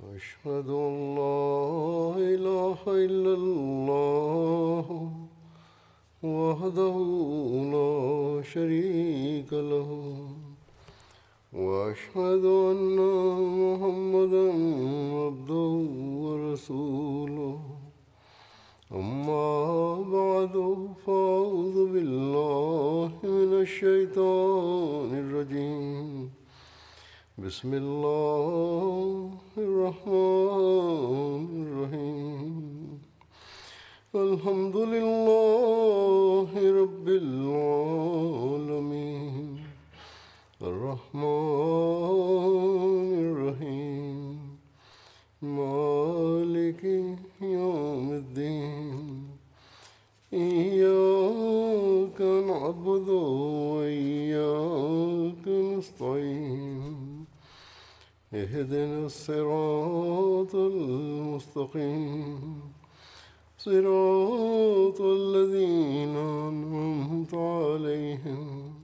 أشهد أن لا إله إلا الله وحده لا شريك له وأشهد أن محمدا عبده ورسوله أما بعد فأعوذ بالله من الشيطان الرجيم بسم الله الرحمن الرحيم الحمد لله رب العالمين الرحمن الرحيم مالك يوم الدين إياك نعبد وإياك نستعين اهدنا الصراط المستقيم صراط الذين أنعمت عليهم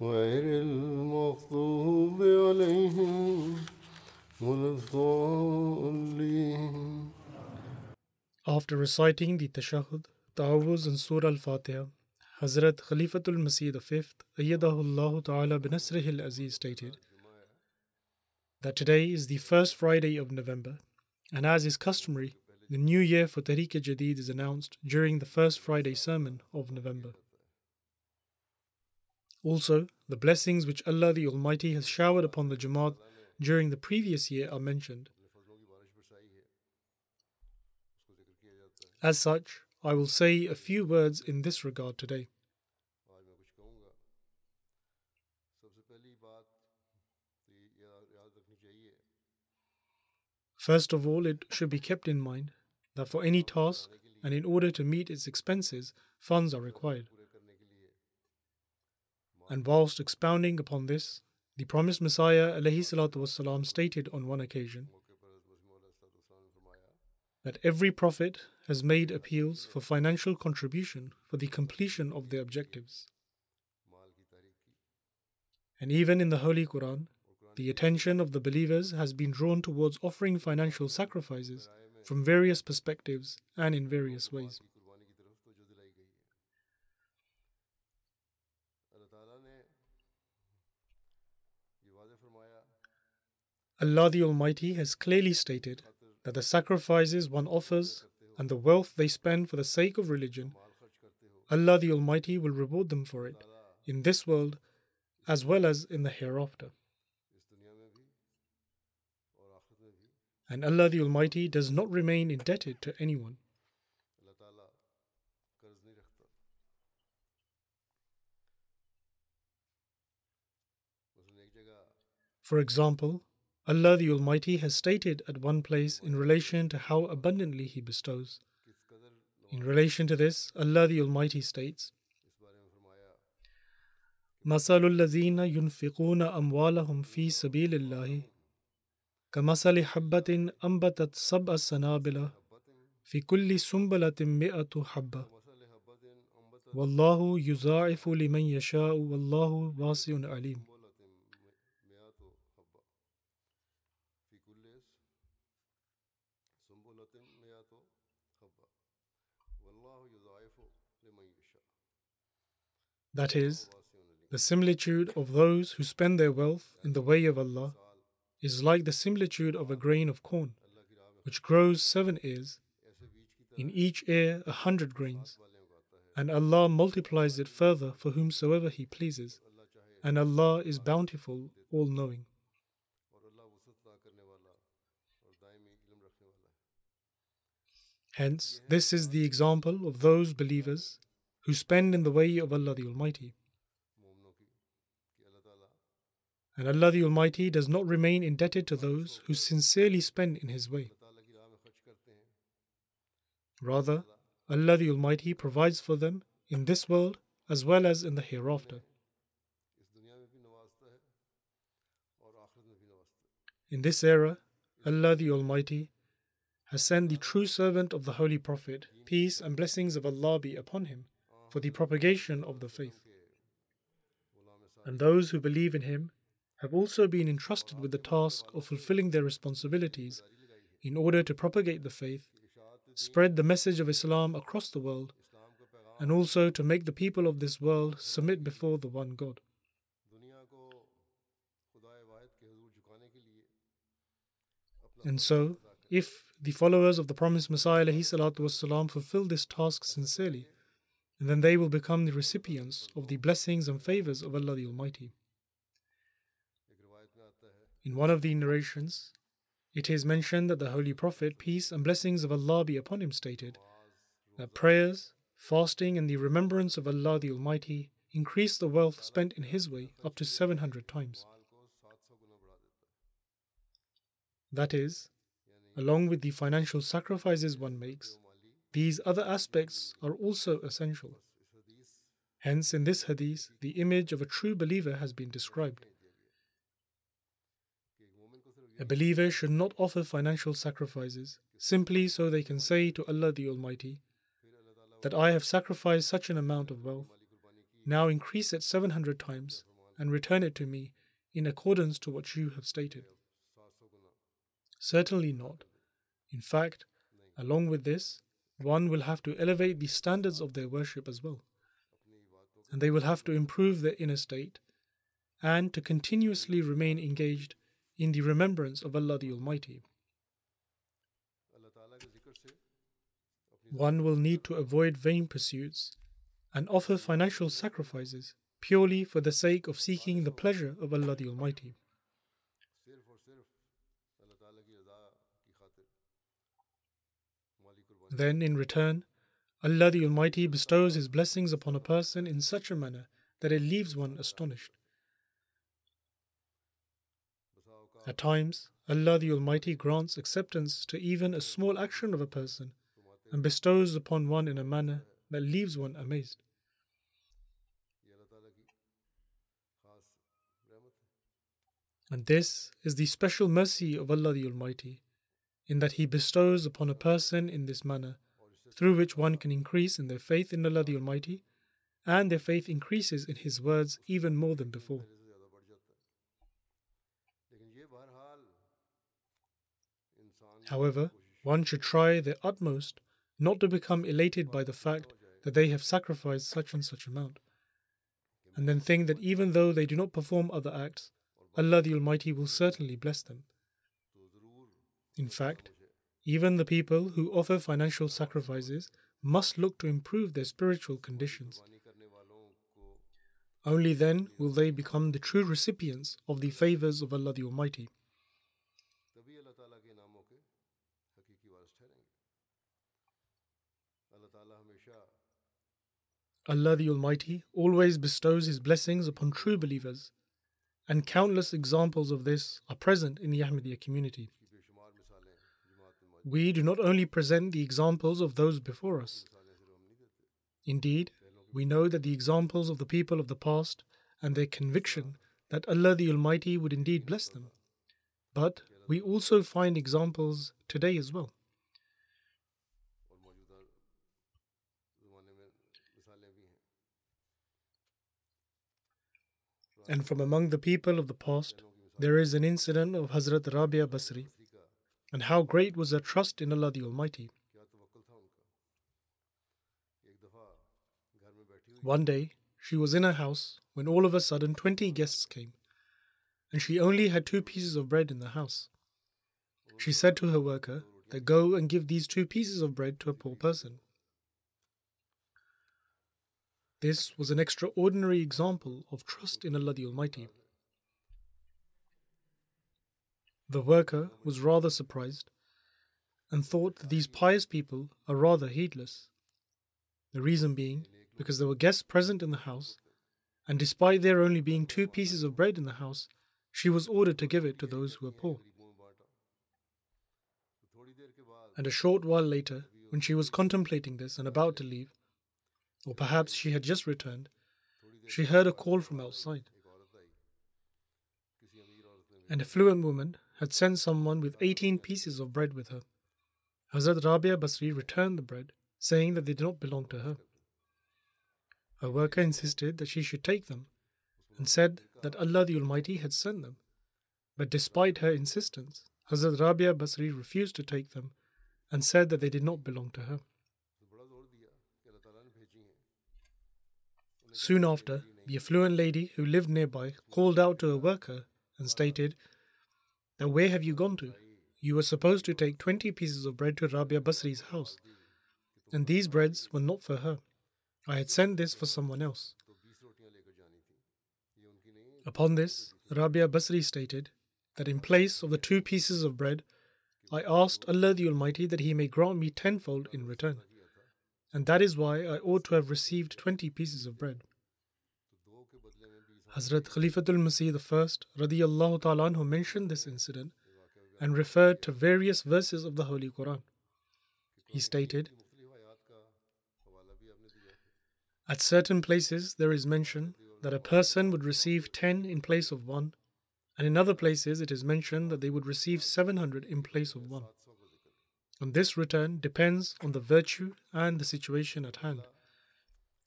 غير المغضوب عليهم ولا الضالين. After reciting the tashahud, ta'awuz and surah al-Fatiha, Hazrat Khalifatul Masih V, ayyadahullahu ta'ala binasrihi al-aziz stated that today is the first Friday of November, and as is customary, the new year for Tahrik-e-Jadid is announced during the first Friday sermon of November. Also, the blessings which Allah the Almighty has showered upon the Jamaat during the previous year are mentioned. As such, I will say a few words in this regard today. First of all, it should be kept in mind that for any task and in order to meet its expenses, funds are required. And whilst expounding upon this, the Promised Messiah ﷺ stated on one occasion that every prophet has made appeals for financial contribution for the completion of their objectives. And even in the Holy Quran, the attention of the believers has been drawn towards offering financial sacrifices from various perspectives and in various ways. Allah the Almighty has clearly stated that the sacrifices one offers and the wealth they spend for the sake of religion, Allah the Almighty will reward them for it in this world as well as in the hereafter. And Allah the Almighty does not remain indebted to anyone. For example, Allah the Almighty has stated at one place in relation to how abundantly He bestows. In relation to this, Allah the Almighty states, مَثَلُ الَّذِينَ يُنْفِقُونَ أَمْوَالَهُم فِي سَبِيلِ اللَّهِ كَمَثَلِ حَبَّةٍ أَنْبَتَتْ سَبْعَ سَنَابِلَ فِي كُلِّ سُنْبَلَةٍ مِئَةُ حَبَّةٍ وَاللَّهُ يُضَاعِفُ لِمَنْ يَشَاءُ وَاللَّهُ وَاسِعٌ عَلِيمٌ. That is, the similitude of those who spend their wealth in the way of Allah is like the similitude of a grain of corn, which grows 7 ears, in each ear 100 grains, and Allah multiplies it further for whomsoever He pleases, and Allah is bountiful, all-knowing. Hence, this is the example of those believers who spend in the way of Allah the Almighty. And Allah the Almighty does not remain indebted to those who sincerely spend in His way. Rather, Allah the Almighty provides for them in this world as well as in the hereafter. In this era, Allah the Almighty has sent the true servant of the Holy Prophet, peace and blessings of Allah be upon him, for the propagation of the faith. And those who believe in him have also been entrusted with the task of fulfilling their responsibilities in order to propagate the faith, spread the message of Islam across the world, and also to make the people of this world submit before the one God. And so, if the followers of the Promised Messiah ﷺ fulfill this task sincerely, then they will become the recipients of the blessings and favours of Allah the Almighty. In one of the narrations, it is mentioned that the Holy Prophet, peace and blessings of Allah be upon him, stated that prayers, fasting and the remembrance of Allah the Almighty increase the wealth spent in His way up to 700 times. That is, along with the financial sacrifices one makes, these other aspects are also essential. Hence, in this hadith, the image of a true believer has been described. A believer should not offer financial sacrifices simply so they can say to Allah the Almighty that I have sacrificed such an amount of wealth, now increase it 700 times and return it to me in accordance to what you have stated. Certainly not. In fact, along with this, one will have to elevate the standards of their worship as well. And they will have to improve their inner state and to continuously remain engaged in the remembrance of Allah the Almighty. One will need to avoid vain pursuits and offer financial sacrifices purely for the sake of seeking the pleasure of Allah the Almighty. Then, in return, Allah the Almighty bestows His blessings upon a person in such a manner that it leaves one astonished. At times, Allah the Almighty grants acceptance to even a small action of a person and bestows upon one in a manner that leaves one amazed. And this is the special mercy of Allah the Almighty, in that He bestows upon a person in this manner, through which one can increase in their faith in Allah the Almighty, and their faith increases in His words even more than before. However, one should try their utmost not to become elated by the fact that they have sacrificed such and such amount, and then think that even though they do not perform other acts, Allah the Almighty will certainly bless them. In fact, even the people who offer financial sacrifices must look to improve their spiritual conditions. Only then will they become the true recipients of the favours of Allah the Almighty. Allah the Almighty always bestows His blessings upon true believers, and countless examples of this are present in the Ahmadiyya community. We do not only present the examples of those before us. Indeed, we know that the examples of the people of the past and their conviction that Allah the Almighty would indeed bless them. But we also find examples today as well. And from among the people of the past, there is an incident of Hazrat Rabia Basri, and how great was their trust in Allah the Almighty. One day, she was in her house when all of a sudden 20 guests came, and she only had 2 pieces of bread in the house. She said to her worker that go and give these 2 pieces of bread to a poor person. This was an extraordinary example of trust in Allah the Almighty. The worker was rather surprised and thought that these pious people are rather heedless. The reason being because there were guests present in the house, and despite there only being 2 pieces of bread in the house, she was ordered to give it to those who were poor. And a short while later, when she was contemplating this and about to leave, or perhaps she had just returned, she heard a call from outside. An affluent woman had sent someone with 18 pieces of bread with her. Hazrat Rabia Basri returned the bread, saying that they did not belong to her. Her worker insisted that she should take them, and said that Allah the Almighty had sent them. But despite her insistence, Hazrat Rabia Basri refused to take them and said that they did not belong to her. Soon after, the affluent lady who lived nearby called out to a worker and stated, "Now where have you gone to? You were supposed to take 20 pieces of bread to Rabia Basri's house, and these breads were not for her. I had sent this for someone else." Upon this, Rabia Basri stated that in place of the 2 pieces of bread, I asked Allah the Almighty that He may grant me 10-fold in return, and that is why I ought to have received 20 pieces of bread. Hazrat Khalifatul Masih I radiyallahu ta'ala anhu mentioned this incident and referred to various verses of the Holy Quran. He stated, "At certain places there is mention that a person would receive 10 in place of 1, and in other places it is mentioned that they would receive 700 in place of 1. And this return depends on the virtue and the situation at hand.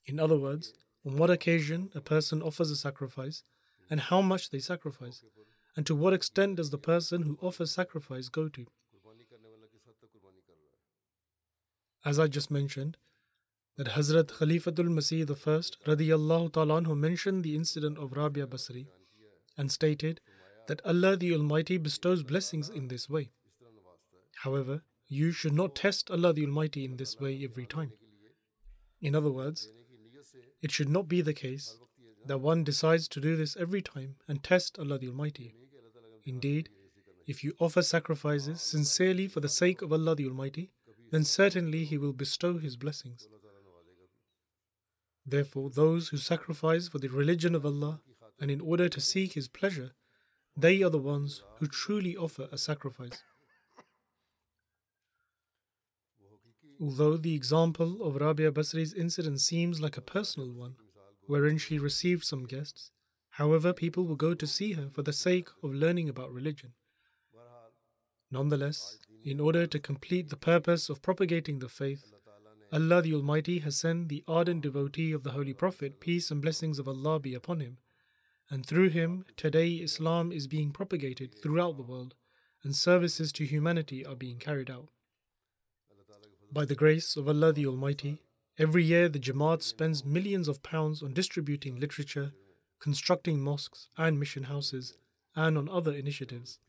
In other words, on what occasion a person offers a sacrifice and how much they sacrifice, and to what extent does the person who offers sacrifice go to." As I just mentioned, that Hazrat Khalifatul Masih I radiyallahu ta'ala anhu mentioned the incident of Rabia Basri and stated that Allah the Almighty bestows blessings in this way. However, you should not test Allah the Almighty in this way every time. In other words, it should not be the case that one decides to do this every time and test Allah the Almighty. Indeed, if you offer sacrifices sincerely for the sake of Allah the Almighty, then certainly He will bestow His blessings. Therefore, those who sacrifice for the religion of Allah and in order to seek His pleasure, they are the ones who truly offer a sacrifice. Although the example of Rabia Basri's incident seems like a personal one, wherein she received some guests, however, people will go to see her for the sake of learning about religion. Nonetheless, in order to complete the purpose of propagating the faith, Allah the Almighty has sent the ardent devotee of the Holy Prophet, peace and blessings of Allah be upon him. And through him, today Islam is being propagated throughout the world and services to humanity are being carried out. By the grace of Allah the Almighty, every year the Jamaat spends millions of pounds on distributing literature, constructing mosques and mission houses, and on other initiatives.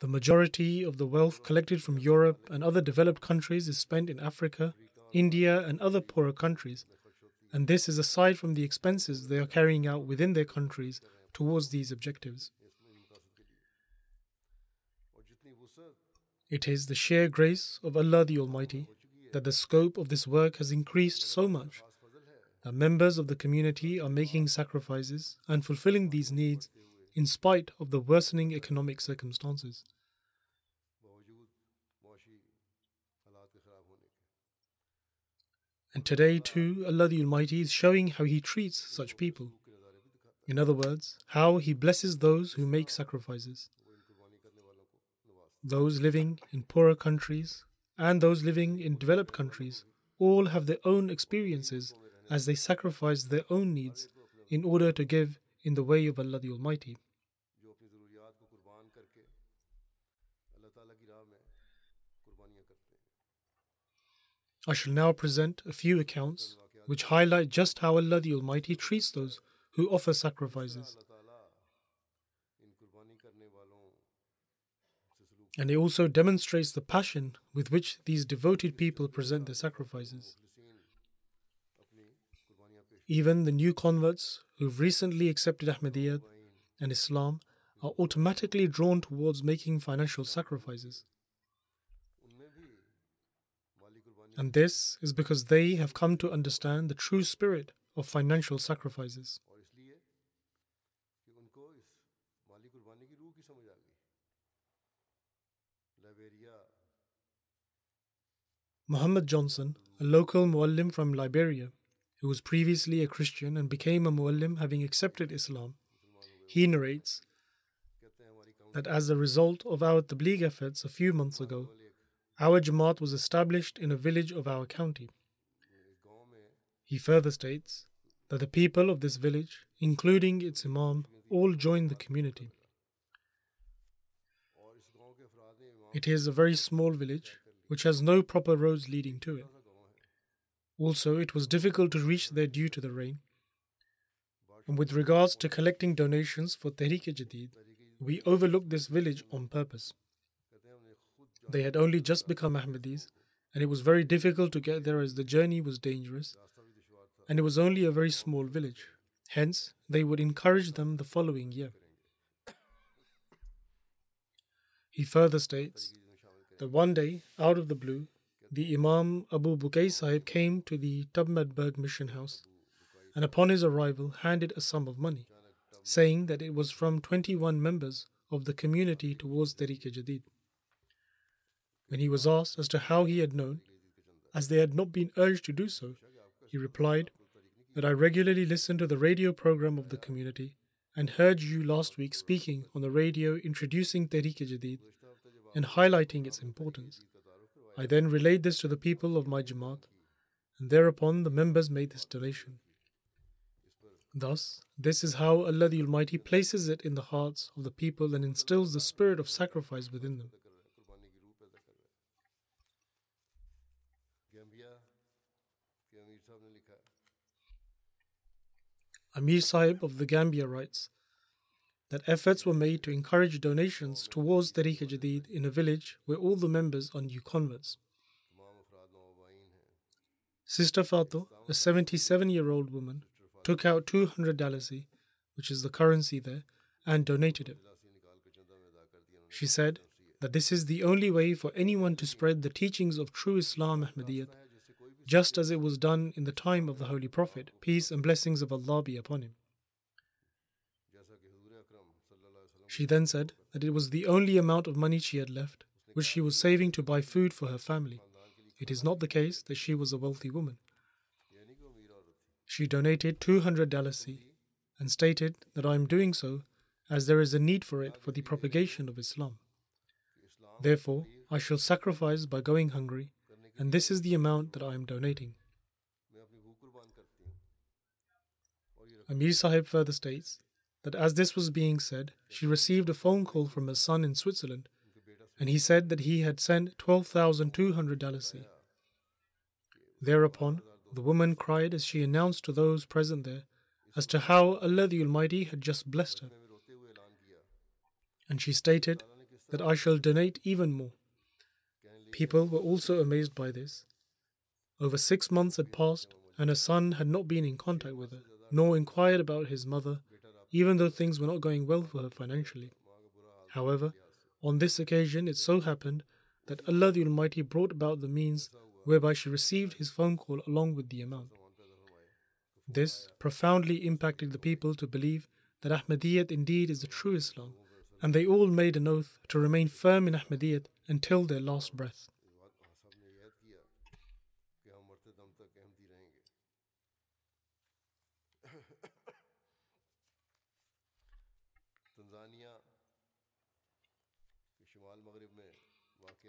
The majority of the wealth collected from Europe and other developed countries is spent in Africa, India and other poorer countries, and this is aside from the expenses they are carrying out within their countries towards these objectives. It is the sheer grace of Allah the Almighty that the scope of this work has increased so much that members of the community are making sacrifices and fulfilling these needs in spite of the worsening economic circumstances. And today too, Allah the Almighty is showing how He treats such people. In other words, how He blesses those who make sacrifices. Those living in poorer countries and those living in developed countries all have their own experiences as they sacrifice their own needs in order to give in the way of Allah the Almighty. I shall now present a few accounts which highlight just how Allah the Almighty treats those who offer sacrifices. And it also demonstrates the passion with which these devoted people present their sacrifices. Even the new converts who've recently accepted Ahmadiyyat and Islam are automatically drawn towards making financial sacrifices. And this is because they have come to understand the true spirit of financial sacrifices. Muhammad Johnson, a local muallim from Liberia, who was previously a Christian and became a muallim having accepted Islam, he narrates that as a result of our tabligh efforts a few months ago, our Jamaat was established in a village of our county. He further states that the people of this village, including its imam, all joined the community. It is a very small village which has no proper roads leading to it. Also, it was difficult to reach there due to the rain. And with regards to collecting donations for Tahrik-e-Jadid, we overlooked this village on purpose. They had only just become Ahmadis, and it was very difficult to get there as the journey was dangerous, and it was only a very small village. Hence, they would encourage them the following year. He further states that one day, out of the blue, the Imam Abu Bukai Sahib came to the Tabmadberg mission house and upon his arrival handed a sum of money, saying that it was from 21 members of the community towards Tahrik-e-Jadid. When he was asked as to how he had known, as they had not been urged to do so, he replied that I regularly listen to the radio program of the community and heard you last week speaking on the radio introducing Tahrik-e-Jadid and highlighting its importance. I then relayed this to the people of my Jamaat, and thereupon the members made this donation. Thus, this is how Allah the Almighty places it in the hearts of the people and instills the spirit of sacrifice within them. Amir Sahib of the Gambia writes that efforts were made to encourage donations towards Tahrik-e-Jadid in a village where all the members are new converts. Sister Fatuh, a 77-year-old woman, took out 200 dalasi, which is the currency there, and donated it. She said that this is the only way for anyone to spread the teachings of true Islam Ahmadiyyat, just as it was done in the time of the Holy Prophet, peace and blessings of Allah be upon him. She then said that it was the only amount of money she had left, which she was saving to buy food for her family. It is not the case that she was a wealthy woman. She donated 200 dalasi and stated that I am doing so as there is a need for it for the propagation of Islam. Therefore, I shall sacrifice by going hungry, and this is the amount that I am donating. Amir Sahib further states that as this was being said, she received a phone call from her son in Switzerland, and he said that he had sent 12,200 dalasi. Thereupon, the woman cried as she announced to those present there as to how Allah the Almighty had just blessed her. And she stated that I shall donate even more. People were also amazed by this. Over 6 months had passed, and her son had not been in contact with her, nor inquired about his mother, even though things were not going well for her financially. However, on this occasion it so happened that Allah the Almighty brought about the means whereby she received his phone call along with the amount. This profoundly impacted the people to believe that Ahmadiyyat indeed is the true Islam, and they all made an oath to remain firm in Ahmadiyyat until their last breath.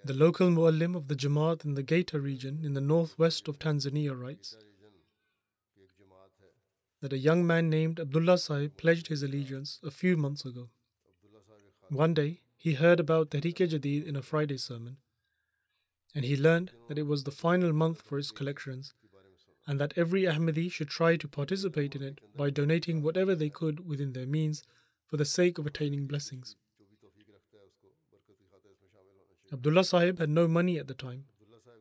The local muallim of the Jamaat in the Gaeta region in the northwest of Tanzania writes that a young man named Abdullah Sahib pledged his allegiance a few months ago. One day, he heard about Tahrik-e-Jadid in a Friday sermon, and he learned that it was the final month for its collections and that every Ahmadi should try to participate in it by donating whatever they could within their means for the sake of attaining blessings. Abdullah Sahib had no money at the time,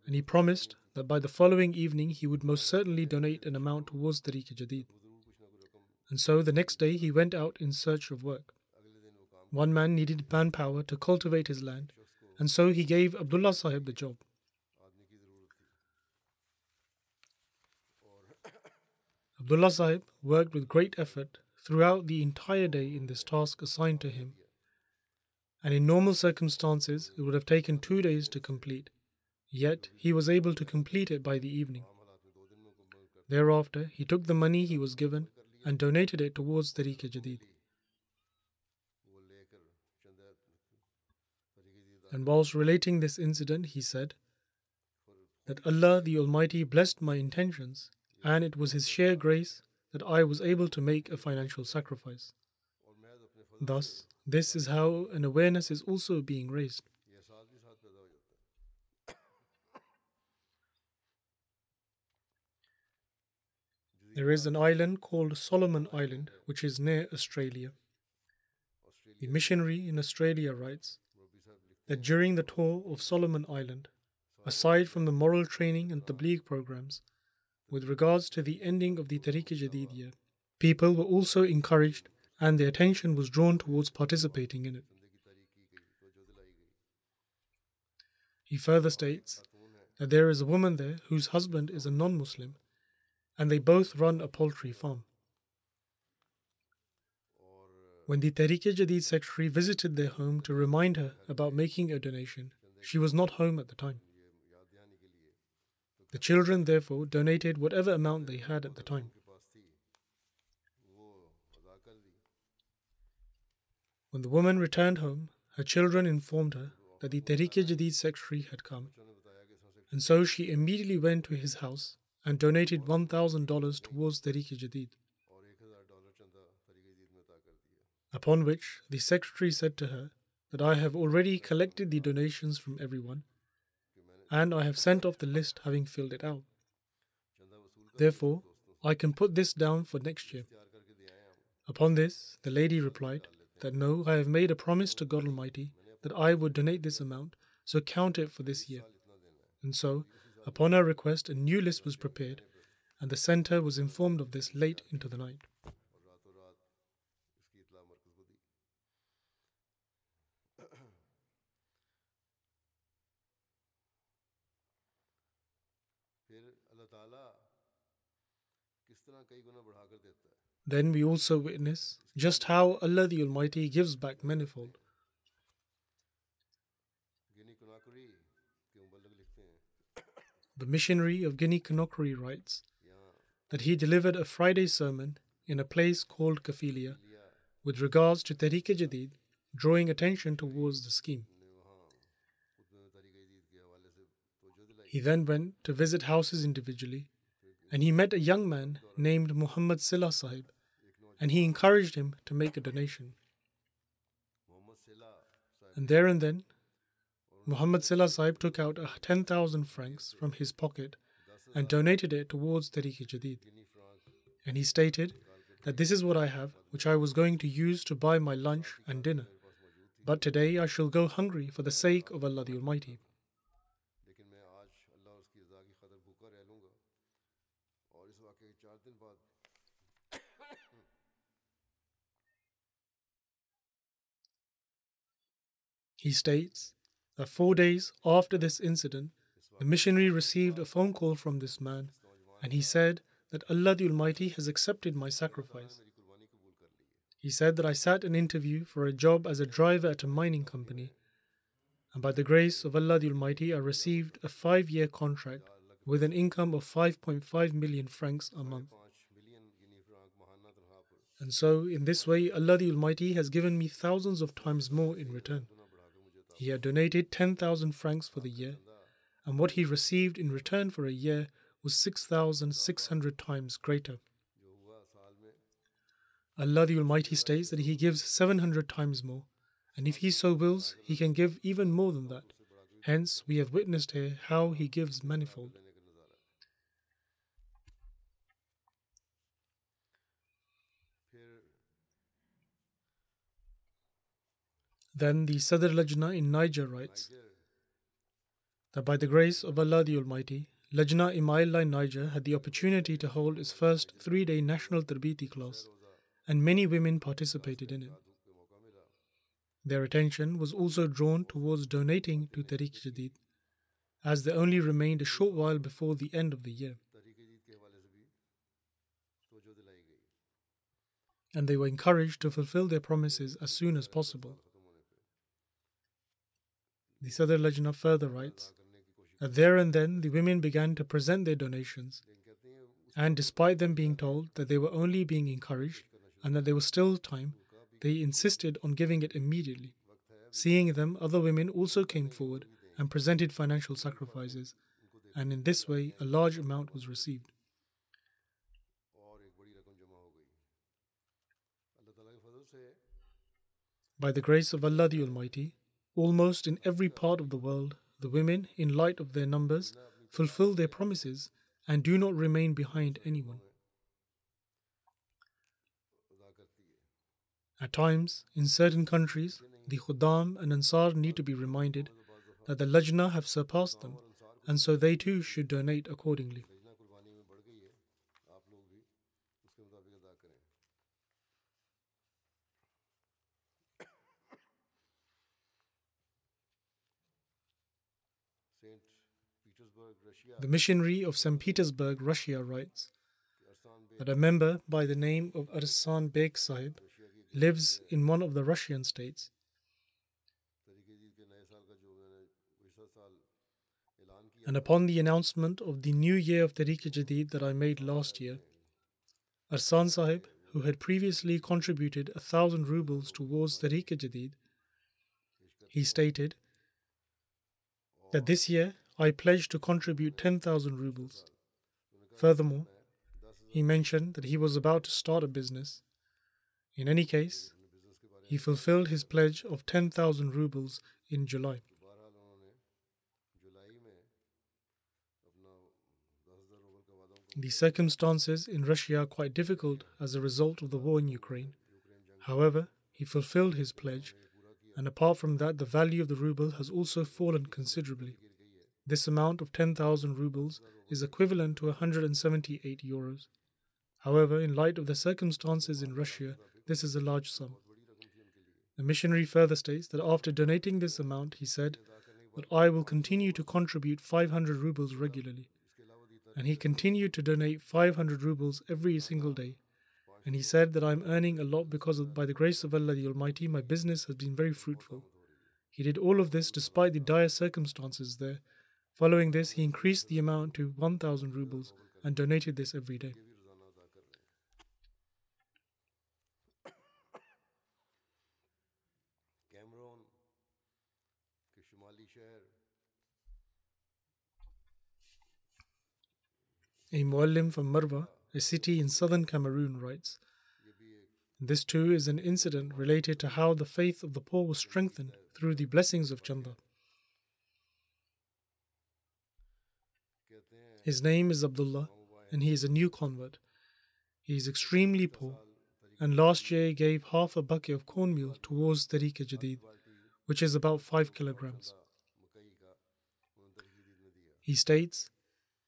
and he promised that by the following evening he would most certainly donate an amount towards Tahrik-e-Jadid. And so the next day he went out in search of work. One man needed manpower to cultivate his land, and so he gave Abdullah Sahib the job. Abdullah Sahib worked with great effort throughout the entire day in this task assigned to him, and in normal circumstances it would have taken 2 days to complete, yet he was able to complete it by the evening. Thereafter, he took the money he was given and donated it towards Tahrik-e-Jadid. And whilst relating this incident, he said that Allah the Almighty blessed my intentions and it was His sheer grace that I was able to make a financial sacrifice. Thus, this is how an awareness is also being raised. There is an island called Solomon Island, which is near Australia. The missionary in Australia writes that during the tour of Solomon Island, aside from the moral training and tabligh programs, with regards to the ending of the Tahrik-e-Jadid year, people were also encouraged and their attention was drawn towards participating in it. He further states that there is a woman there whose husband is a non-Muslim and they both run a poultry farm. When the Tahrik-e-Jadid secretary visited their home to remind her about making a donation, she was not home at the time. The children therefore donated whatever amount they had at the time. When the woman returned home, her children informed her that the Tahrik-e-Jadid secretary had come, and so she immediately went to his house and donated $1,000 towards Tahrik-e-Jadid. Upon which, the secretary said to her that I have already collected the donations from everyone, and I have sent off the list having filled it out. Therefore, I can put this down for next year. Upon this, the lady replied that no, I have made a promise to God Almighty that I would donate this amount, so count it for this year. And so, upon her request, a new list was prepared, and the centre was informed of this late into the night. Then we also witness just how Allah the Almighty gives back manifold. The missionary of Guinea-Conakry writes that he delivered a Friday sermon in a place called Kafilia with regards to Tahrik-e-Jadid, drawing attention towards the scheme. He then went to visit houses individually, and he met a young man named Muhammad Silla Sahib, and he encouraged him to make a donation. And there and then, Muhammad Silla Sahib took out 10,000 francs from his pocket and donated it towards Tahrik-e-Jadid. And he stated that this is what I have, which I was going to use to buy my lunch and dinner. But today I shall go hungry for the sake of Allah the Almighty. He states that 4 days after this incident, the missionary received a phone call from this man, and he said that Allah the Almighty has accepted my sacrifice. He said that I sat an interview for a job as a driver at a mining company, and by the grace of Allah the Almighty, I received a 5-year contract with an income of 5.5 million francs a month. And so, in this way, Allah the Almighty has given me thousands of times more in return. He had donated 10,000 francs for the year, and what he received in return for a year was 6,600 times greater. Allah the Almighty states that He gives 700 times more, and if He so wills, He can give even more than that. Hence, we have witnessed here how He gives manifold. Then the Sadr Lajna in Niger writes that by the grace of Allah the Almighty, Lajna Imaila in Niger had the opportunity to hold its first 3-day national tarbiti class, and many women participated in it. Their attention was also drawn towards donating to Tahrik-e-Jadid, as there only remained a short while before the end of the year. And they were encouraged to fulfill their promises as soon as possible. The Sadr Lajna further writes that there and then the women began to present their donations, and despite them being told that they were only being encouraged and that there was still time, they insisted on giving it immediately. Seeing them, other women also came forward and presented financial sacrifices, and in this way a large amount was received. By the grace of Allah the Almighty, almost in every part of the world, the women, in light of their numbers, fulfill their promises and do not remain behind anyone. At times, in certain countries, the Khuddam and Ansar need to be reminded that the Lajna have surpassed them, and so they too should donate accordingly. The missionary of St. Petersburg, Russia, writes that a member by the name of Arsan Beg Sahib lives in one of the Russian states. And upon the announcement of the new year of Tahrik-e-Jadid that I made last year, Arsan Sahib, who had previously contributed 1,000 rubles towards Tahrik-e-Jadid, he stated that this year I pledged to contribute 10,000 rubles. Furthermore, he mentioned that he was about to start a business. In any case, he fulfilled his pledge of 10,000 rubles in July. The circumstances in Russia are quite difficult as a result of the war in Ukraine. However, he fulfilled his pledge, and apart from that, the value of the ruble has also fallen considerably. This amount of 10,000 rubles is equivalent to 178 euros. However, in light of the circumstances in Russia, this is a large sum. The missionary further states that after donating this amount, he said that I will continue to contribute 500 rubles regularly. And he continued to donate 500 rubles every single day. And he said that I am earning a lot because by the grace of Allah the Almighty, my business has been very fruitful. He did all of this despite the dire circumstances there. Following this, he increased the amount to 1,000 rubles and donated this every day. A Muallim from Marwa, a city in southern Cameroon, writes, this too is an incident related to how the faith of the poor was strengthened through the blessings of Chanda. His name is Abdullah and he is a new convert. He is extremely poor and last year he gave half a bucket of cornmeal towards Tahrik-e-Jadid, which is about 5 kilograms. He states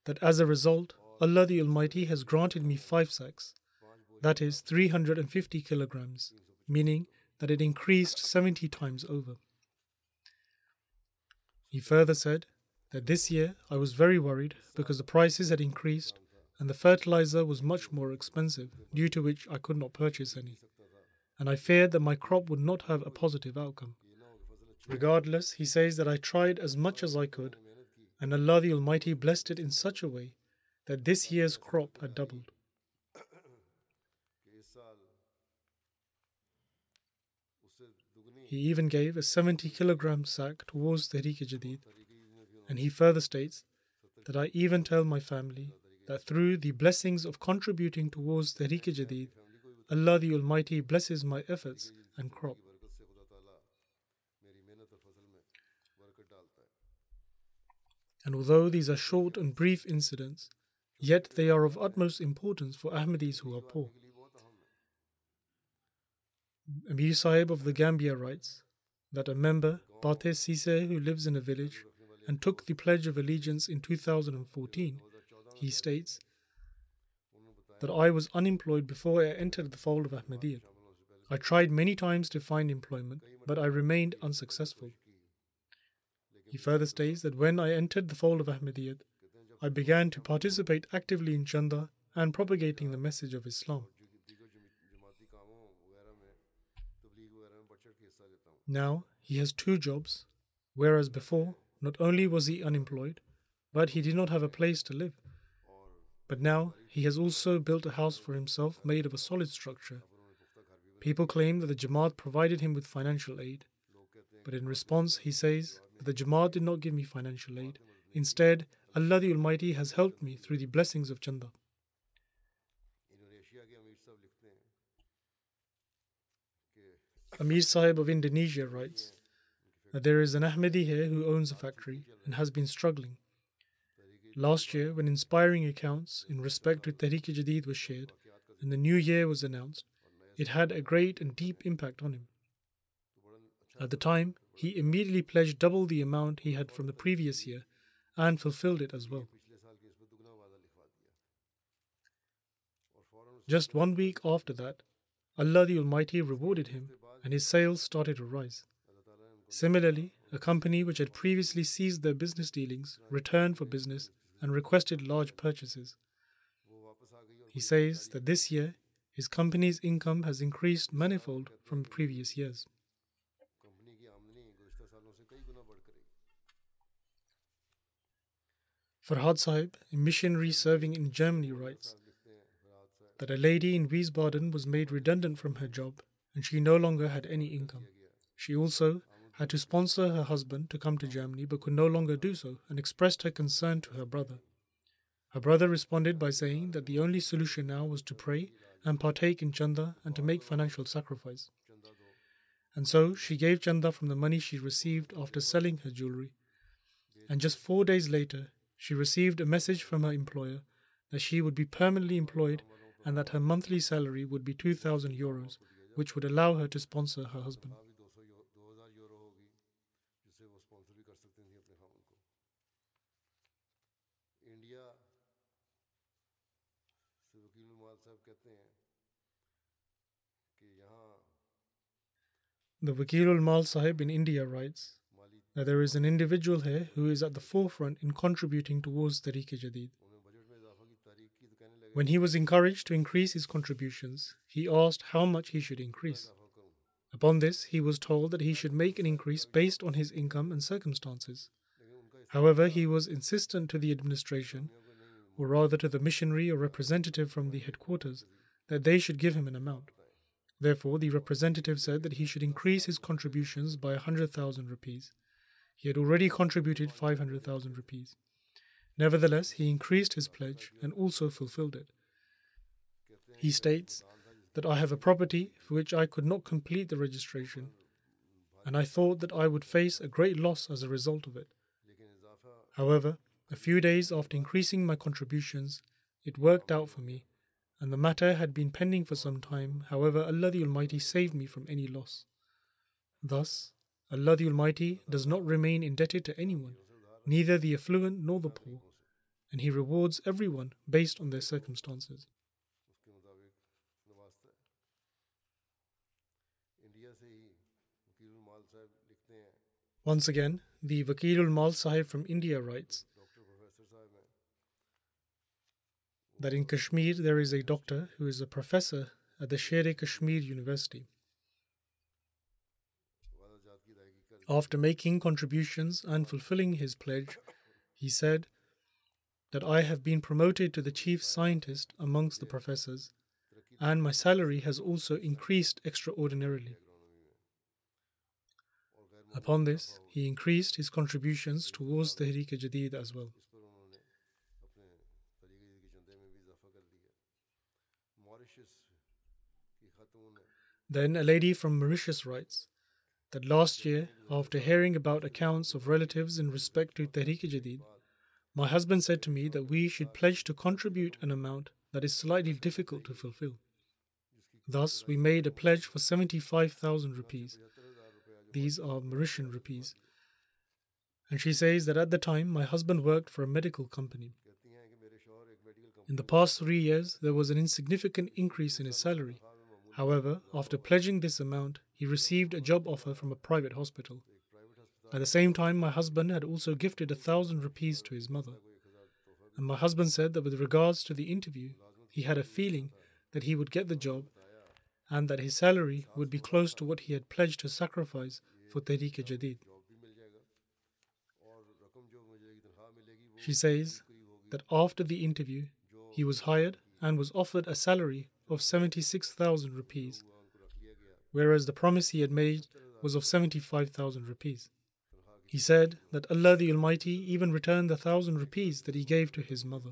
that as a result, Allah the Almighty has granted me 5 sacks, that is 350 kilograms, meaning that it increased 70 times over. He further said that this year I was very worried because the prices had increased and the fertilizer was much more expensive, due to which I could not purchase any, and I feared that my crop would not have a positive outcome. Regardless, he says that I tried as much as I could, and Allah the Almighty blessed it in such a way that this year's crop had doubled. He even gave a 70 kilogram sack towards Tahrik-e-Jadid, and he further states that I even tell my family that through the blessings of contributing towards Tahrik-e-Jadid, Allah the Almighty blesses my efforts and crop. And although these are short and brief incidents, yet they are of utmost importance for Ahmadis who are poor. Amir Sahib of the Gambia writes that a member, Pateh Sise, who lives in a village and took the Pledge of Allegiance in 2014, he states that I was unemployed before I entered the fold of Ahmadiyyat. I tried many times to find employment, but I remained unsuccessful. He further states that when I entered the fold of Ahmadiyyat, I began to participate actively in Chanda and propagating the message of Islam. Now he has 2 jobs, whereas before, not only was he unemployed, but he did not have a place to live. But now he has also built a house for himself made of a solid structure. People claim that the Jamaat provided him with financial aid, but in response he says, the Jamaat did not give me financial aid. Instead, Allah the Almighty has helped me through the blessings of Chanda. Amir Sahib of Indonesia writes that there is an Ahmadi here who owns a factory and has been struggling. Last year, when inspiring accounts in respect to Tahrik-e-Jadid was shared and the new year was announced, it had a great and deep impact on him. At the time, he immediately pledged double the amount he had from the previous year and fulfilled it as well. Just 1 week after that, Allah the Almighty rewarded him and his sales started to rise. Similarly, a company which had previously ceased their business dealings returned for business and requested large purchases. He says that this year, his company's income has increased manifold from previous years. Farhad Sahib, a missionary serving in Germany, writes that a lady in Wiesbaden was made redundant from her job and she no longer had any income. She also had to sponsor her husband to come to Germany but could no longer do so and expressed her concern to her brother. Her brother responded by saying that the only solution now was to pray and partake in Chanda and to make financial sacrifice. And so she gave Chanda from the money she received after selling her jewellery. And just 4 days later, she received a message from her employer that she would be permanently employed and that her monthly salary would be 2,000 euros, which would allow her to sponsor her husband. The Wakil ul-Mal Sahib in India writes that there is an individual here who is at the forefront in contributing towards Tahrik-e-Jadid. When he was encouraged to increase his contributions, he asked how much he should increase. Upon this, he was told that he should make an increase based on his income and circumstances. However, he was insistent to the administration, or rather to the missionary or representative from the headquarters, that they should give him an amount. Therefore, the representative said that he should increase his contributions by 100,000 rupees. He had already contributed 500,000 rupees. Nevertheless, he increased his pledge and also fulfilled it. He states that I have a property for which I could not complete the registration, and I thought that I would face a great loss as a result of it. However, a few days after increasing my contributions, it worked out for me, and the matter had been pending for some time. However, Allah the Almighty saved me from any loss. Thus, Allah the Almighty does not remain indebted to anyone, neither the affluent nor the poor, and He rewards everyone based on their circumstances. Once again, the Wakil ul-Mal Sahib from India writes that in Kashmir there is a doctor who is a professor at the Sher-e-Kashmir University. After making contributions and fulfilling his pledge, he said that I have been promoted to the chief scientist amongst the professors, and my salary has also increased extraordinarily. Upon this, he increased his contributions towards Tahrik-e-Jadid as well. Then a lady from Mauritius writes that last year, after hearing about accounts of relatives in respect to Tahrik-e-Jadid, my husband said to me that we should pledge to contribute an amount that is slightly difficult to fulfill. Thus, we made a pledge for 75,000 rupees. These are Mauritian rupees. And she says that at the time, my husband worked for a medical company. In the past 3 years, there was an insignificant increase in his salary. However, after pledging this amount, he received a job offer from a private hospital. At the same time, my husband had also gifted 1,000 rupees to his mother. And my husband said that with regards to the interview, he had a feeling that he would get the job and that his salary would be close to what he had pledged to sacrifice for Tahrik-e-Jadid. She says that after the interview, he was hired and was offered a salary of 76,000 rupees, whereas the promise he had made was of 75,000 rupees. He said that Allah the Almighty even returned the 1,000 rupees that he gave to his mother.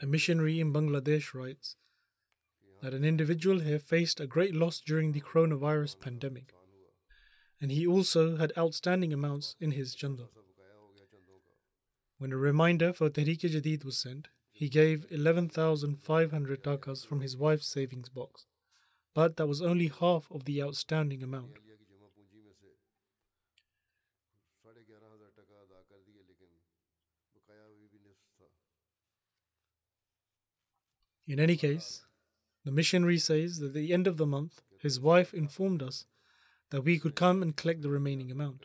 A missionary in Bangladesh writes that an individual here faced a great loss during the coronavirus pandemic, and he also had outstanding amounts in his chanda. When a reminder for Tahrik-e-Jadid was sent, he gave 11,500 takas from his wife's savings box, but that was only half of the outstanding amount. In any case, the missionary says that at the end of the month, his wife informed us that we could come and collect the remaining amount.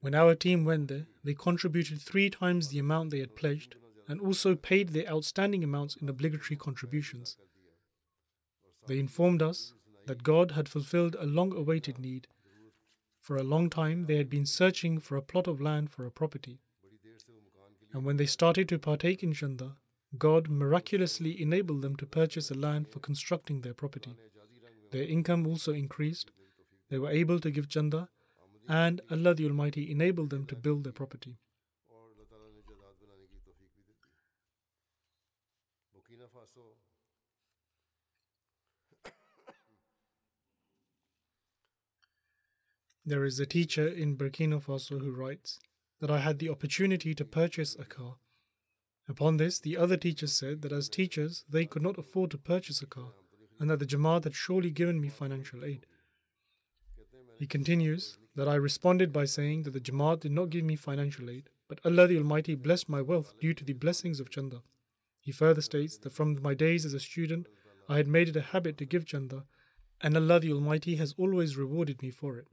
When our team went there, they contributed 3 times the amount they had pledged and also paid their outstanding amounts in obligatory contributions. They informed us that God had fulfilled a long-awaited need. For a long time, they had been searching for a plot of land for a property. And when they started to partake in Chanda, God miraculously enabled them to purchase a land for constructing their property. Their income also increased, they were able to give Chanda, and Allah the Almighty enabled them to build their property. There is a teacher in Burkina Faso who writes that I had the opportunity to purchase a car. Upon this, the other teachers said that as teachers, they could not afford to purchase a car and that the Jamaat had surely given me financial aid. He continues that I responded by saying that the Jamaat did not give me financial aid, but Allah the Almighty blessed my wealth due to the blessings of Chanda. He further states that from my days as a student, I had made it a habit to give Chanda, and Allah the Almighty has always rewarded me for it.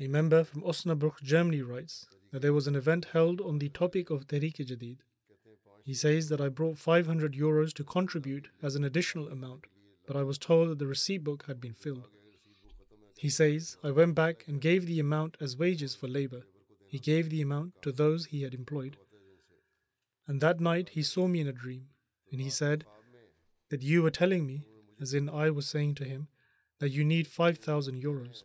A member from Osnabrück, Germany writes that there was an event held on the topic of Tahrik-e-Jadid. He says that I brought 500 euros to contribute as an additional amount, but I was told that the receipt book had been filled. He says, I went back and gave the amount as wages for labor. He gave the amount to those he had employed. And that night he saw me in a dream, and he said that you were telling me, as in I was saying to him, that you need 5,000 euros.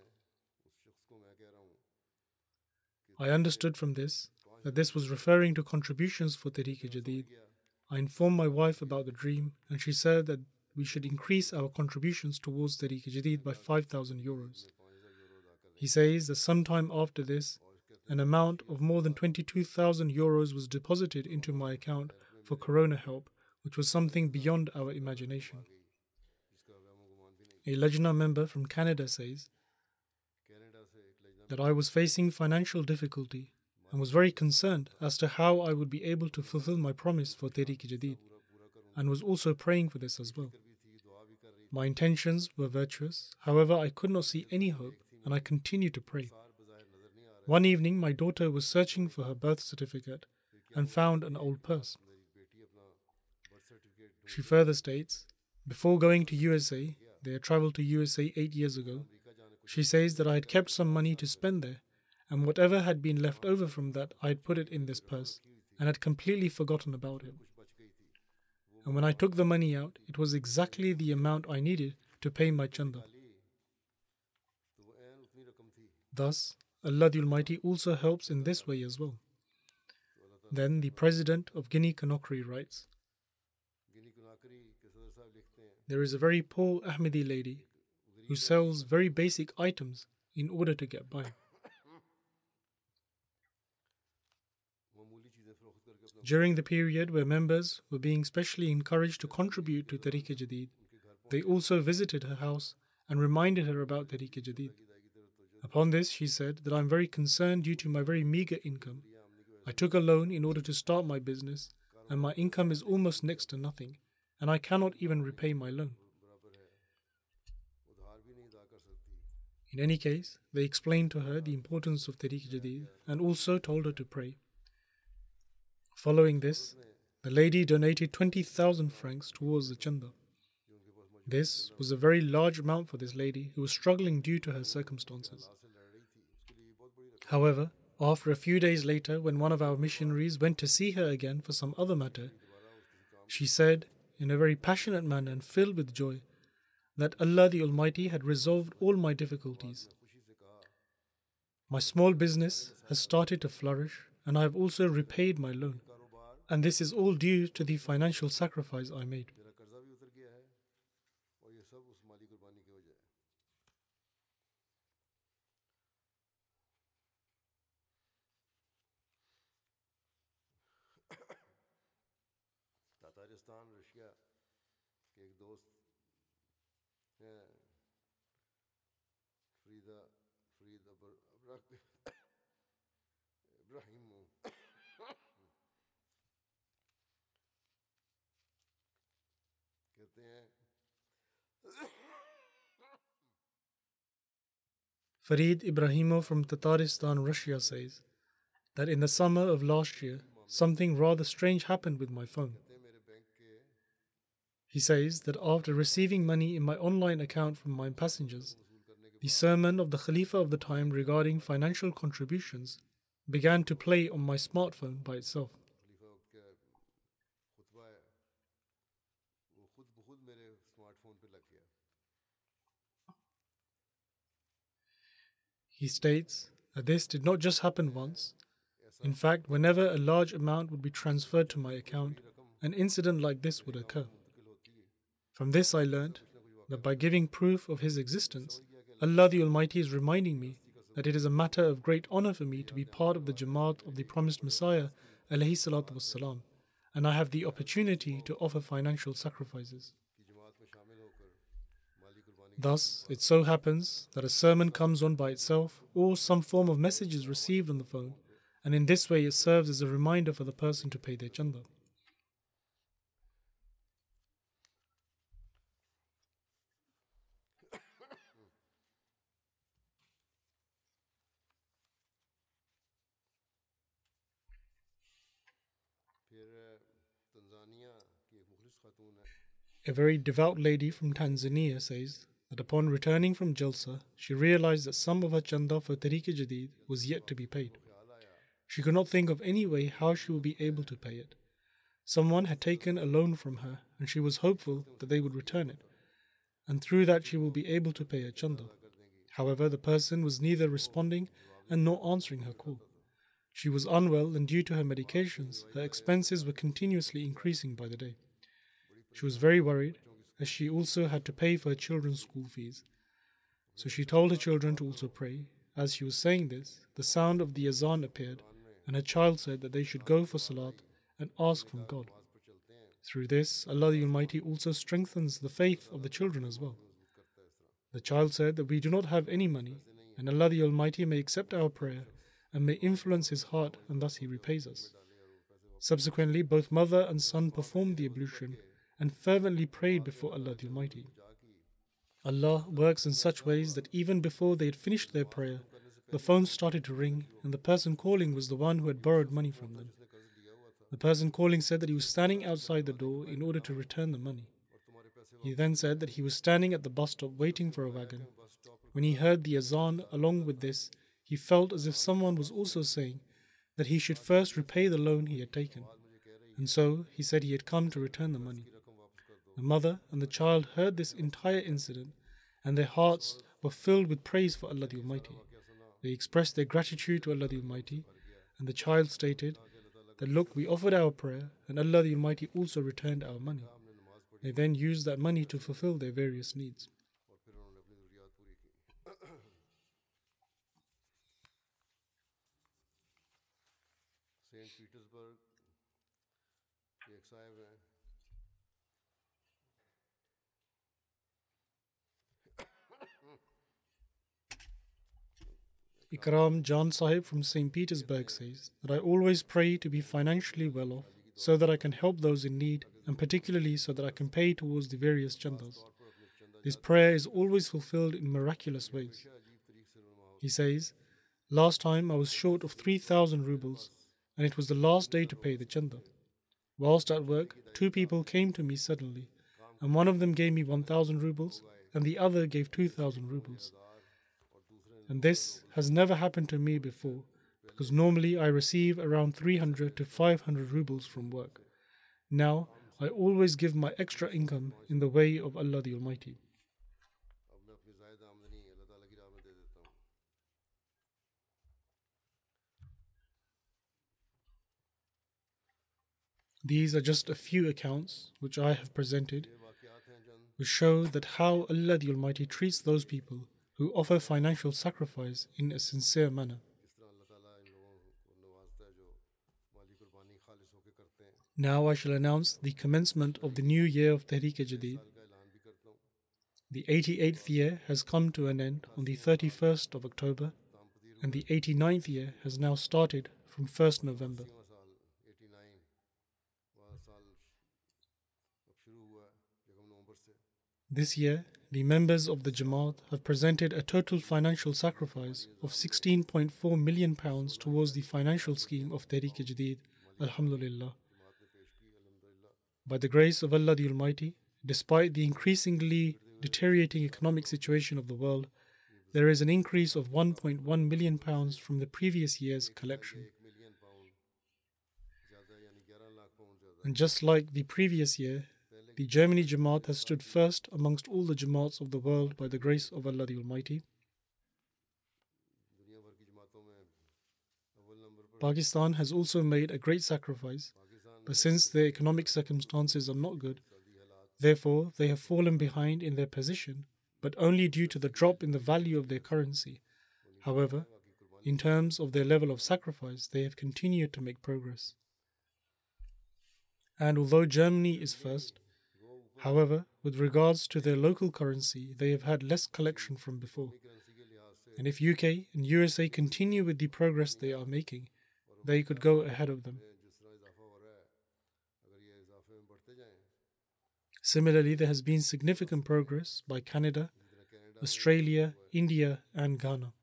I understood from this that this was referring to contributions for Tahrik-e-Jadid. I informed my wife about the dream and she said that we should increase our contributions towards Tahrik-e-Jadid by 5,000 euros. He says that sometime after this, an amount of more than 22,000 euros was deposited into my account for Corona help, which was something beyond our imagination. A Lajna member from Canada says that I was facing financial difficulty and was very concerned as to how I would be able to fulfill my promise for Tahrik-e-Jadid and was also praying for this as well. My intentions were virtuous, however I could not see any hope and I continued to pray. One evening my daughter was searching for her birth certificate and found an old purse. She further states, before going to USA, they had traveled to USA 8 years ago, she says that I had kept some money to spend there, and whatever had been left over from that, I had put it in this purse, and had completely forgotten about it. And when I took the money out, it was exactly the amount I needed to pay my chanda. Thus, Allah the Almighty also helps in this way as well. Then the President of Guinea-Conakry writes, there is a very poor Ahmadi lady who sells very basic items in order to get by. During the period where members were being specially encouraged to contribute to Tahrik-e-Jadid, they also visited her house and reminded her about Tahrik-e-Jadid. Upon this, she said that I am very concerned due to my very meager income. I took a loan in order to start my business, and my income is almost next to nothing, and I cannot even repay my loan. In any case, they explained to her the importance of Tahrik-e-Jadid and also told her to pray. Following this, the lady donated 20,000 francs towards the chanda. This was a very large amount for this lady who was struggling due to her circumstances. However, after a few days later, when one of our missionaries went to see her again for some other matter, she said in a very passionate manner and filled with joy that Allah the Almighty had resolved all my difficulties. My small business has started to flourish and I have also repaid my loan. And this is all due to the financial sacrifice I made. Farid Ibrahimov from Tataristan, Russia says that in the summer of last year, something rather strange happened with my phone. He says that after receiving money in my online account from my passengers, the sermon of the Khalifa of the time regarding financial contributions began to play on my smartphone by itself. He states that this did not just happen once. In fact, whenever a large amount would be transferred to my account, an incident like this would occur. From this I learned that by giving proof of his existence, Allah the Almighty is reminding me that it is a matter of great honor for me to be part of the Jamaat of the Promised Messiah alayhi salatu wassalam, and I have the opportunity to offer financial sacrifices. Thus, it so happens that a sermon comes on by itself or some form of message is received on the phone, and in this way it serves as a reminder for the person to pay their chanda. A very devout lady from Tanzania says that upon returning from Jalsa, she realized that some of her chanda for Tahrik-e-Jadid was yet to be paid. She could not think of any way how she would be able to pay it. Someone had taken a loan from her and she was hopeful that they would return it, and through that she will be able to pay her chanda. However, the person was neither responding and nor answering her call. She was unwell and due to her medications, her expenses were continuously increasing by the day. She was very worried, as she also had to pay for her children's school fees. So she told her children to also pray. As she was saying this, the sound of the azan appeared, and her child said that they should go for salat and ask from God. Through this, Allah the Almighty also strengthens the faith of the children as well. The child said that we do not have any money, and Allah the Almighty may accept our prayer and may influence his heart, and thus he repays us. Subsequently, both mother and son performed the ablution and fervently prayed before Allah the Almighty. Allah works in such ways that even before they had finished their prayer, the phone started to ring and the person calling was the one who had borrowed money from them. The person calling said that he was standing outside the door in order to return the money. He then said that he was standing at the bus stop waiting for a wagon. When he heard the azan along with this, he felt as if someone was also saying that he should first repay the loan he had taken. And so he said he had come to return the money. The mother and the child heard this entire incident and their hearts were filled with praise for Allah the Almighty. They expressed their gratitude to Allah the Almighty, and the child stated that, look, we offered our prayer and Allah the Almighty also returned our money. They then used that money to fulfill their various needs. Ikram Jan Sahib from St. Petersburg says that I always pray to be financially well off so that I can help those in need, and particularly so that I can pay towards the various chandas. This prayer is always fulfilled in miraculous ways. He says, last time I was short of 3,000 rubles and it was the last day to pay the chanda. Whilst at work, two people came to me suddenly and one of them gave me 1,000 rubles and the other gave 2,000 rubles. And this has never happened to me before, because normally I receive around 300 to 500 rubles from work. Now, I always give my extra income in the way of Allah the Almighty. These are just a few accounts which I have presented, which show that how Allah the Almighty treats those people who offer financial sacrifice in a sincere manner. Now I shall announce the commencement of the new year of Tahrik-e-Jadid. The 88th year has come to an end on the 31st of October, and the 89th year has now started from 1st November. This year, the members of the Jamaat have presented a total financial sacrifice of £16.4 million towards the financial scheme of Tahrik-e-Jadid, alhamdulillah. By the grace of Allah the Almighty, despite the increasingly deteriorating economic situation of the world, there is an increase of £1.1 million from the previous year's collection. And just like the previous year, the Germany Jamaat has stood first amongst all the Jamaats of the world by the grace of Allah the Almighty. Pakistan has also made a great sacrifice, but since their economic circumstances are not good, therefore they have fallen behind in their position, but only due to the drop in the value of their currency. However, in terms of their level of sacrifice, they have continued to make progress. And although Germany is first, however, with regards to their local currency, they have had less collection from before. And if UK and USA continue with the progress they are making, they could go ahead of them. Similarly, there has been significant progress by Canada, Australia, India and Ghana.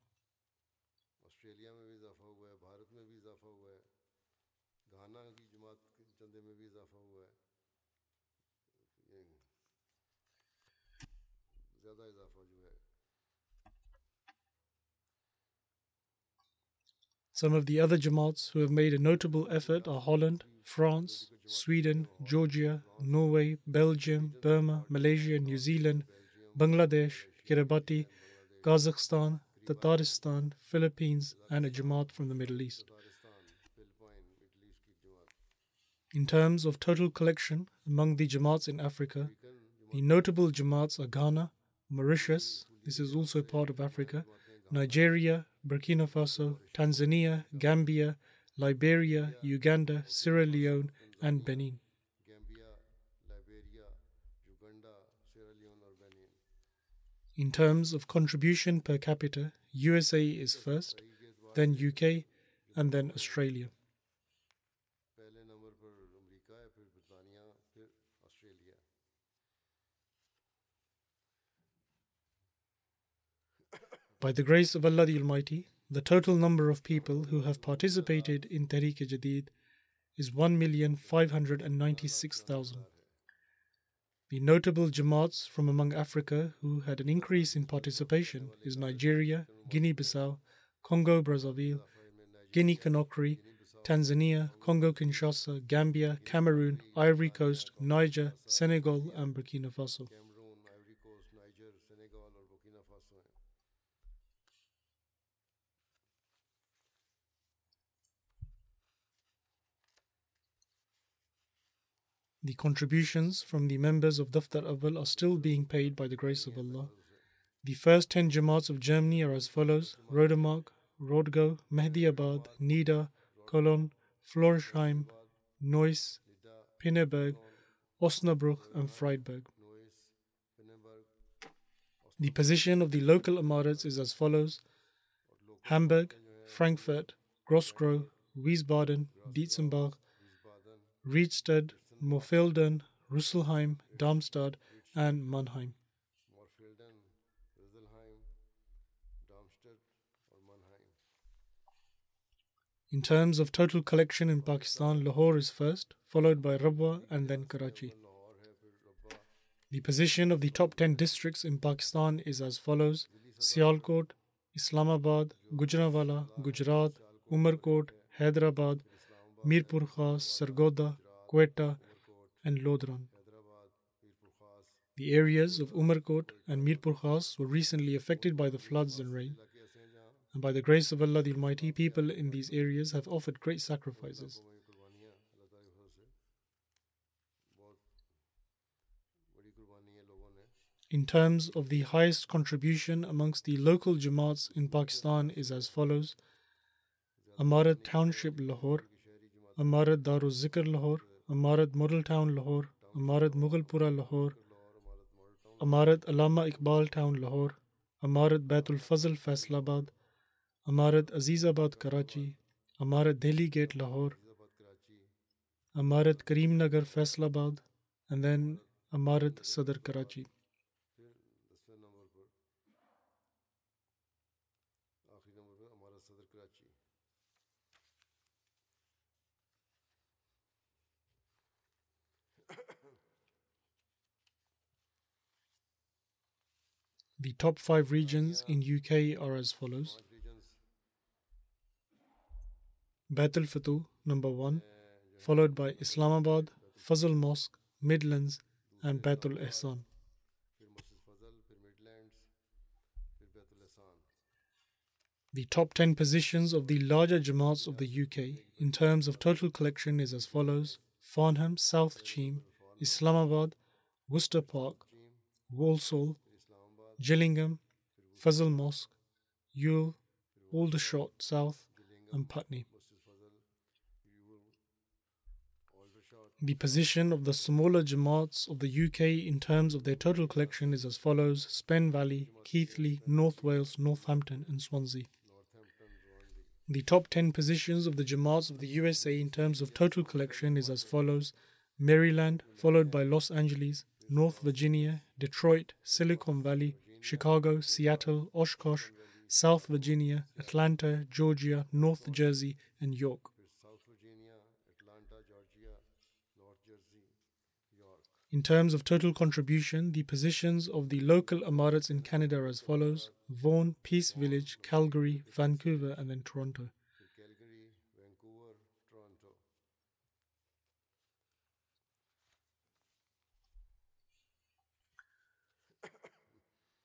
Some of the other Jamaats who have made a notable effort are Holland, France, Sweden, Georgia, Norway, Belgium, Burma, Malaysia, New Zealand, Bangladesh, Kiribati, Kazakhstan, Tataristan, Philippines, and a Jamaat from the Middle East. In terms of total collection among the Jamaats in Africa, the notable Jamaats are Ghana, Mauritius, this is also part of Africa, Nigeria, Burkina Faso, Tanzania, Gambia, Liberia, Uganda, Sierra Leone, and Benin. In terms of contribution per capita, USA is first, then UK, and then Australia. By the grace of Allah the Almighty, the total number of people who have participated in Tahrik-e-Jadid is 1,596,000. The notable Jamaats from among Africa who had an increase in participation is Nigeria, Guinea-Bissau, Congo-Brazzaville, Guinea-Conakry, Tanzania, Congo-Kinshasa, Gambia, Cameroon, Ivory Coast, Niger, Senegal and Burkina Faso. The contributions from the members of Daftar Awwal are still being paid by the grace of Allah. The first 10 Jamaats of Germany are as follows: Rodemag, Rodgau, Mehdiabad, Nida, Cologne, Floresheim, Neuss, Pinneberg, Osnabrück and Freiburg. The position of the local Amarats is as follows: Hamburg, Frankfurt, Grossgau, Wiesbaden, Dietzenbach, Riedstedt, Mofelden, Rüsselsheim, Darmstadt, and Mannheim. In terms of total collection in Pakistan, Lahore is first, followed by Rabwa and then Karachi. The position of the top 10 districts in Pakistan is as follows: Sialkot, Islamabad, Gujranwala, Gujarat, Umarkot, Hyderabad, Mirpur Khas, Sargoda, Quetta, and Lodran. The areas of Umarkot and Mirpur Khas were recently affected by the floods and rain, and by the grace of Allah the Almighty, people in these areas have offered great sacrifices. in terms of the highest contribution amongst the local Jamaats in Pakistan is as follows: Amarat Township Lahore, Amarat Darul Zikr Lahore, Amarat Model Town Lahore, Amarat Mughalpura Lahore, Amarat Allama Iqbal Town Lahore, Amarat Baitul Fazl Faisalabad, Amarat Azizabad Karachi, Amarat Delhi Gate Lahore, Amarat Karimnagar Faisalabad, and then Amarat Sadr Karachi. The top 5 regions in UK are as follows: Bait al Fatuh, number 1, followed by Islamabad, Fazl Mosque, Midlands, and Bait al Ihsan. The top 10 positions of the larger Jamaats of the UK in terms of total collection is as follows: Farnham, South Cheam, Islamabad, Worcester Park, Walsall, Gillingham, Fazl Mosque, Ewell, Aldershot South, and Putney. The position of the smaller Jamaats of the UK in terms of their total collection is as follows: Spen Valley, Keighley, North Wales, Northampton, and Swansea. The top 10 positions of the Jamaats of the USA in terms of total collection is as follows: Maryland, followed by Los Angeles, North Virginia, Detroit, Silicon Valley, Chicago, Seattle, Oshkosh, South Virginia, Atlanta, Georgia, North Jersey, and York. In terms of total contribution, the positions of the local Amarats in Canada are as follows: Vaughan, Peace Village, Calgary, Vancouver, and then Toronto.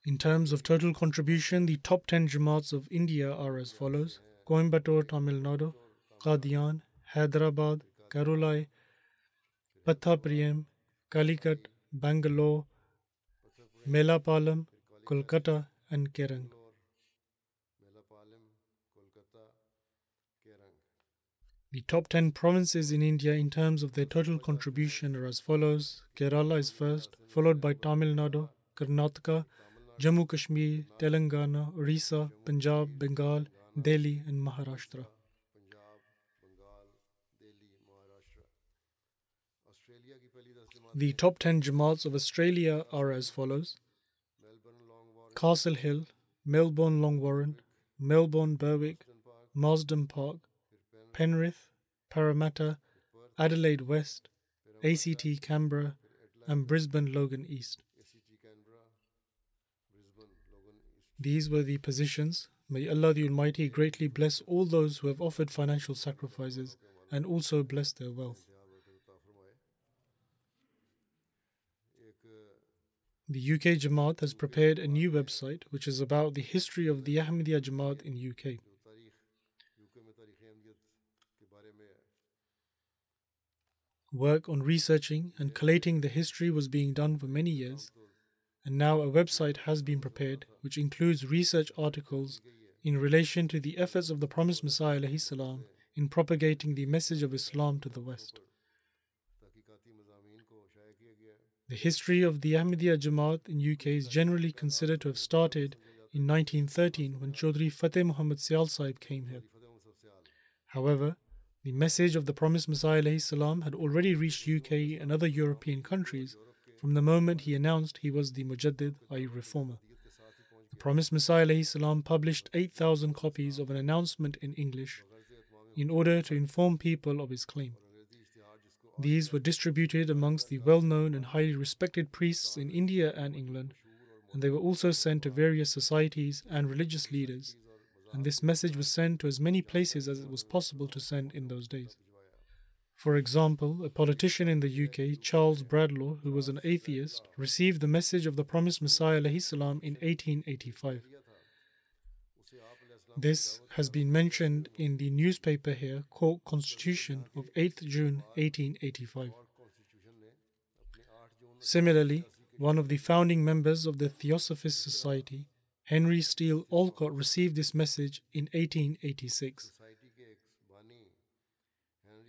In terms of total contribution, the top 10 Jamaats of India are as follows: Coimbatore, Tamil Nadu, Qadian, Hyderabad, Kerala, Pathapriyam, Calicut, Bangalore, Melapalam, Kolkata, and Kerang. The top 10 provinces in India in terms of their total contribution are as follows: Kerala is first, followed by Tamil Nadu, Karnataka, Jammu Kashmir, Telangana, Orissa, Punjab, Bengal, Delhi, and Maharashtra. The top 10 Jamaats of Australia are as follows: Castle Hill, Melbourne Long Warren, Melbourne Berwick, Marsden Park, Penrith, Parramatta, Adelaide West, ACT Canberra, and Brisbane Logan East. These were the positions. May Allah the Almighty greatly bless all those who have offered financial sacrifices and also bless their wealth. The UK Jamaat has prepared a new website which is about the history of the Ahmadiyya Jamaat in UK. Work on researching and collating the history was being done for many years, and now a website has been prepared which includes research articles in relation to the efforts of the Promised Messiah ﷺ in propagating the message of Islam to the West. The history of the Ahmadiyya Jamaat in UK is generally considered to have started in 1913 when Chaudhry Fateh Muhammad Silla Sahib came here. However, the message of the Promised Messiah ﷺ had already reached UK and other European countries from the moment he announced he was the Mujaddid, i.e. reformer. The Promised Messiah ﷺ published 8,000 copies of an announcement in English in order to inform people of his claim. These were distributed amongst the well-known and highly respected priests in India and England, and they were also sent to various societies and religious leaders, and this message was sent to as many places as it was possible to send in those days. For example, a politician in the UK, Charles Bradlaugh, who was an atheist, received the message of the Promised Messiah ﷺ in 1885. This has been mentioned in the newspaper here called Constitution of 8th June 1885. Similarly, one of the founding members of the Theosophist Society, Henry Steele Olcott, received this message in 1886.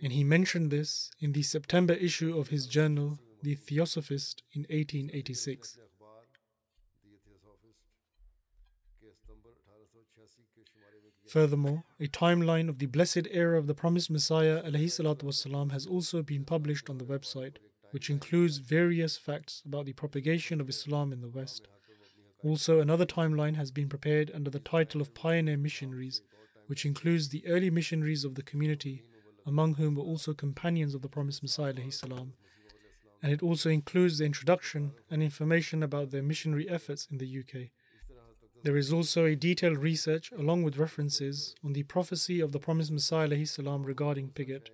And he mentioned this in the September issue of his journal, The Theosophist, in 1886. Furthermore, a timeline of the blessed era of the Promised Messiah ﷺ has also been published on the website, which includes various facts about the propagation of Islam in the West. Also, another timeline has been prepared under the title of Pioneer Missionaries, which includes the early missionaries of the community, among whom were also companions of the Promised Messiah ﷺ, and it also includes the introduction and information about their missionary efforts in the UK. There is also a detailed research, along with references, on the prophecy of the Promised Messiah ﷺ regarding Pigot.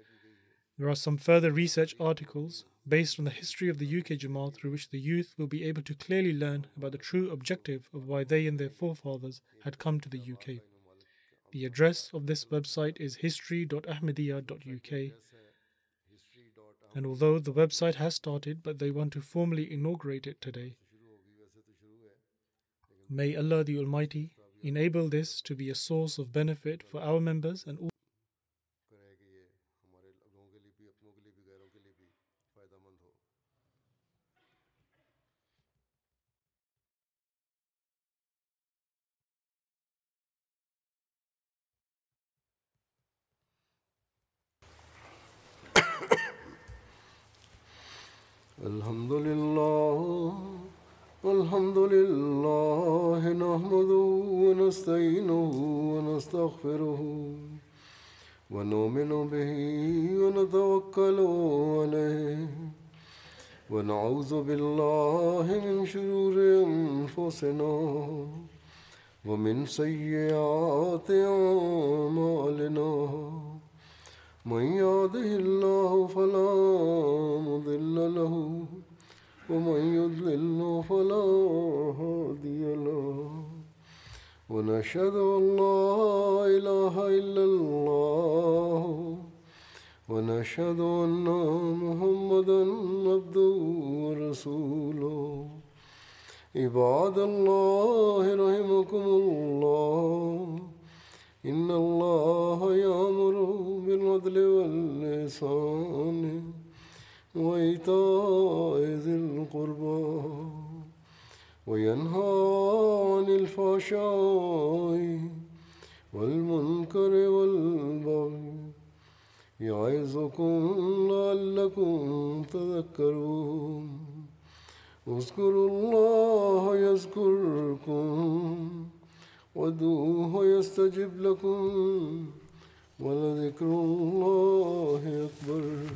There are some further research articles based on the history of the UK Jamaat, through which the youth will be able to clearly learn about the true objective of why they and their forefathers had come to the UK. The address of this website is history.ahmadiyya.uk. And although the website has started, but they want to formally inaugurate it today. May Allah the Almighty enable this to be a source of benefit for our members and all. Alhamdulillah, nahmaduhu wa nasta'inuhu wa nastaghfiruhu wa nu'minu bihi wa natawakkalu alayhi wa na'udhu billahi min shururi anfusina wa min sayyi'ati a'malina man yahdihillahu fala mudilla lahu ومن يضلل فلا هادي له ونشهد أن لا إله إلا الله ونشهد أن محمدا عبده ورسوله عباد الله رحمكم الله إن الله يأمر بالعدل والإحسان وإيتاء ذي القربى وينهى عن الفحشاء والمنكر والبغي يعظكم لعلكم تذكرون اذكروا الله يذكركم وادعوه يستجب لكم ولذكر الله أكبر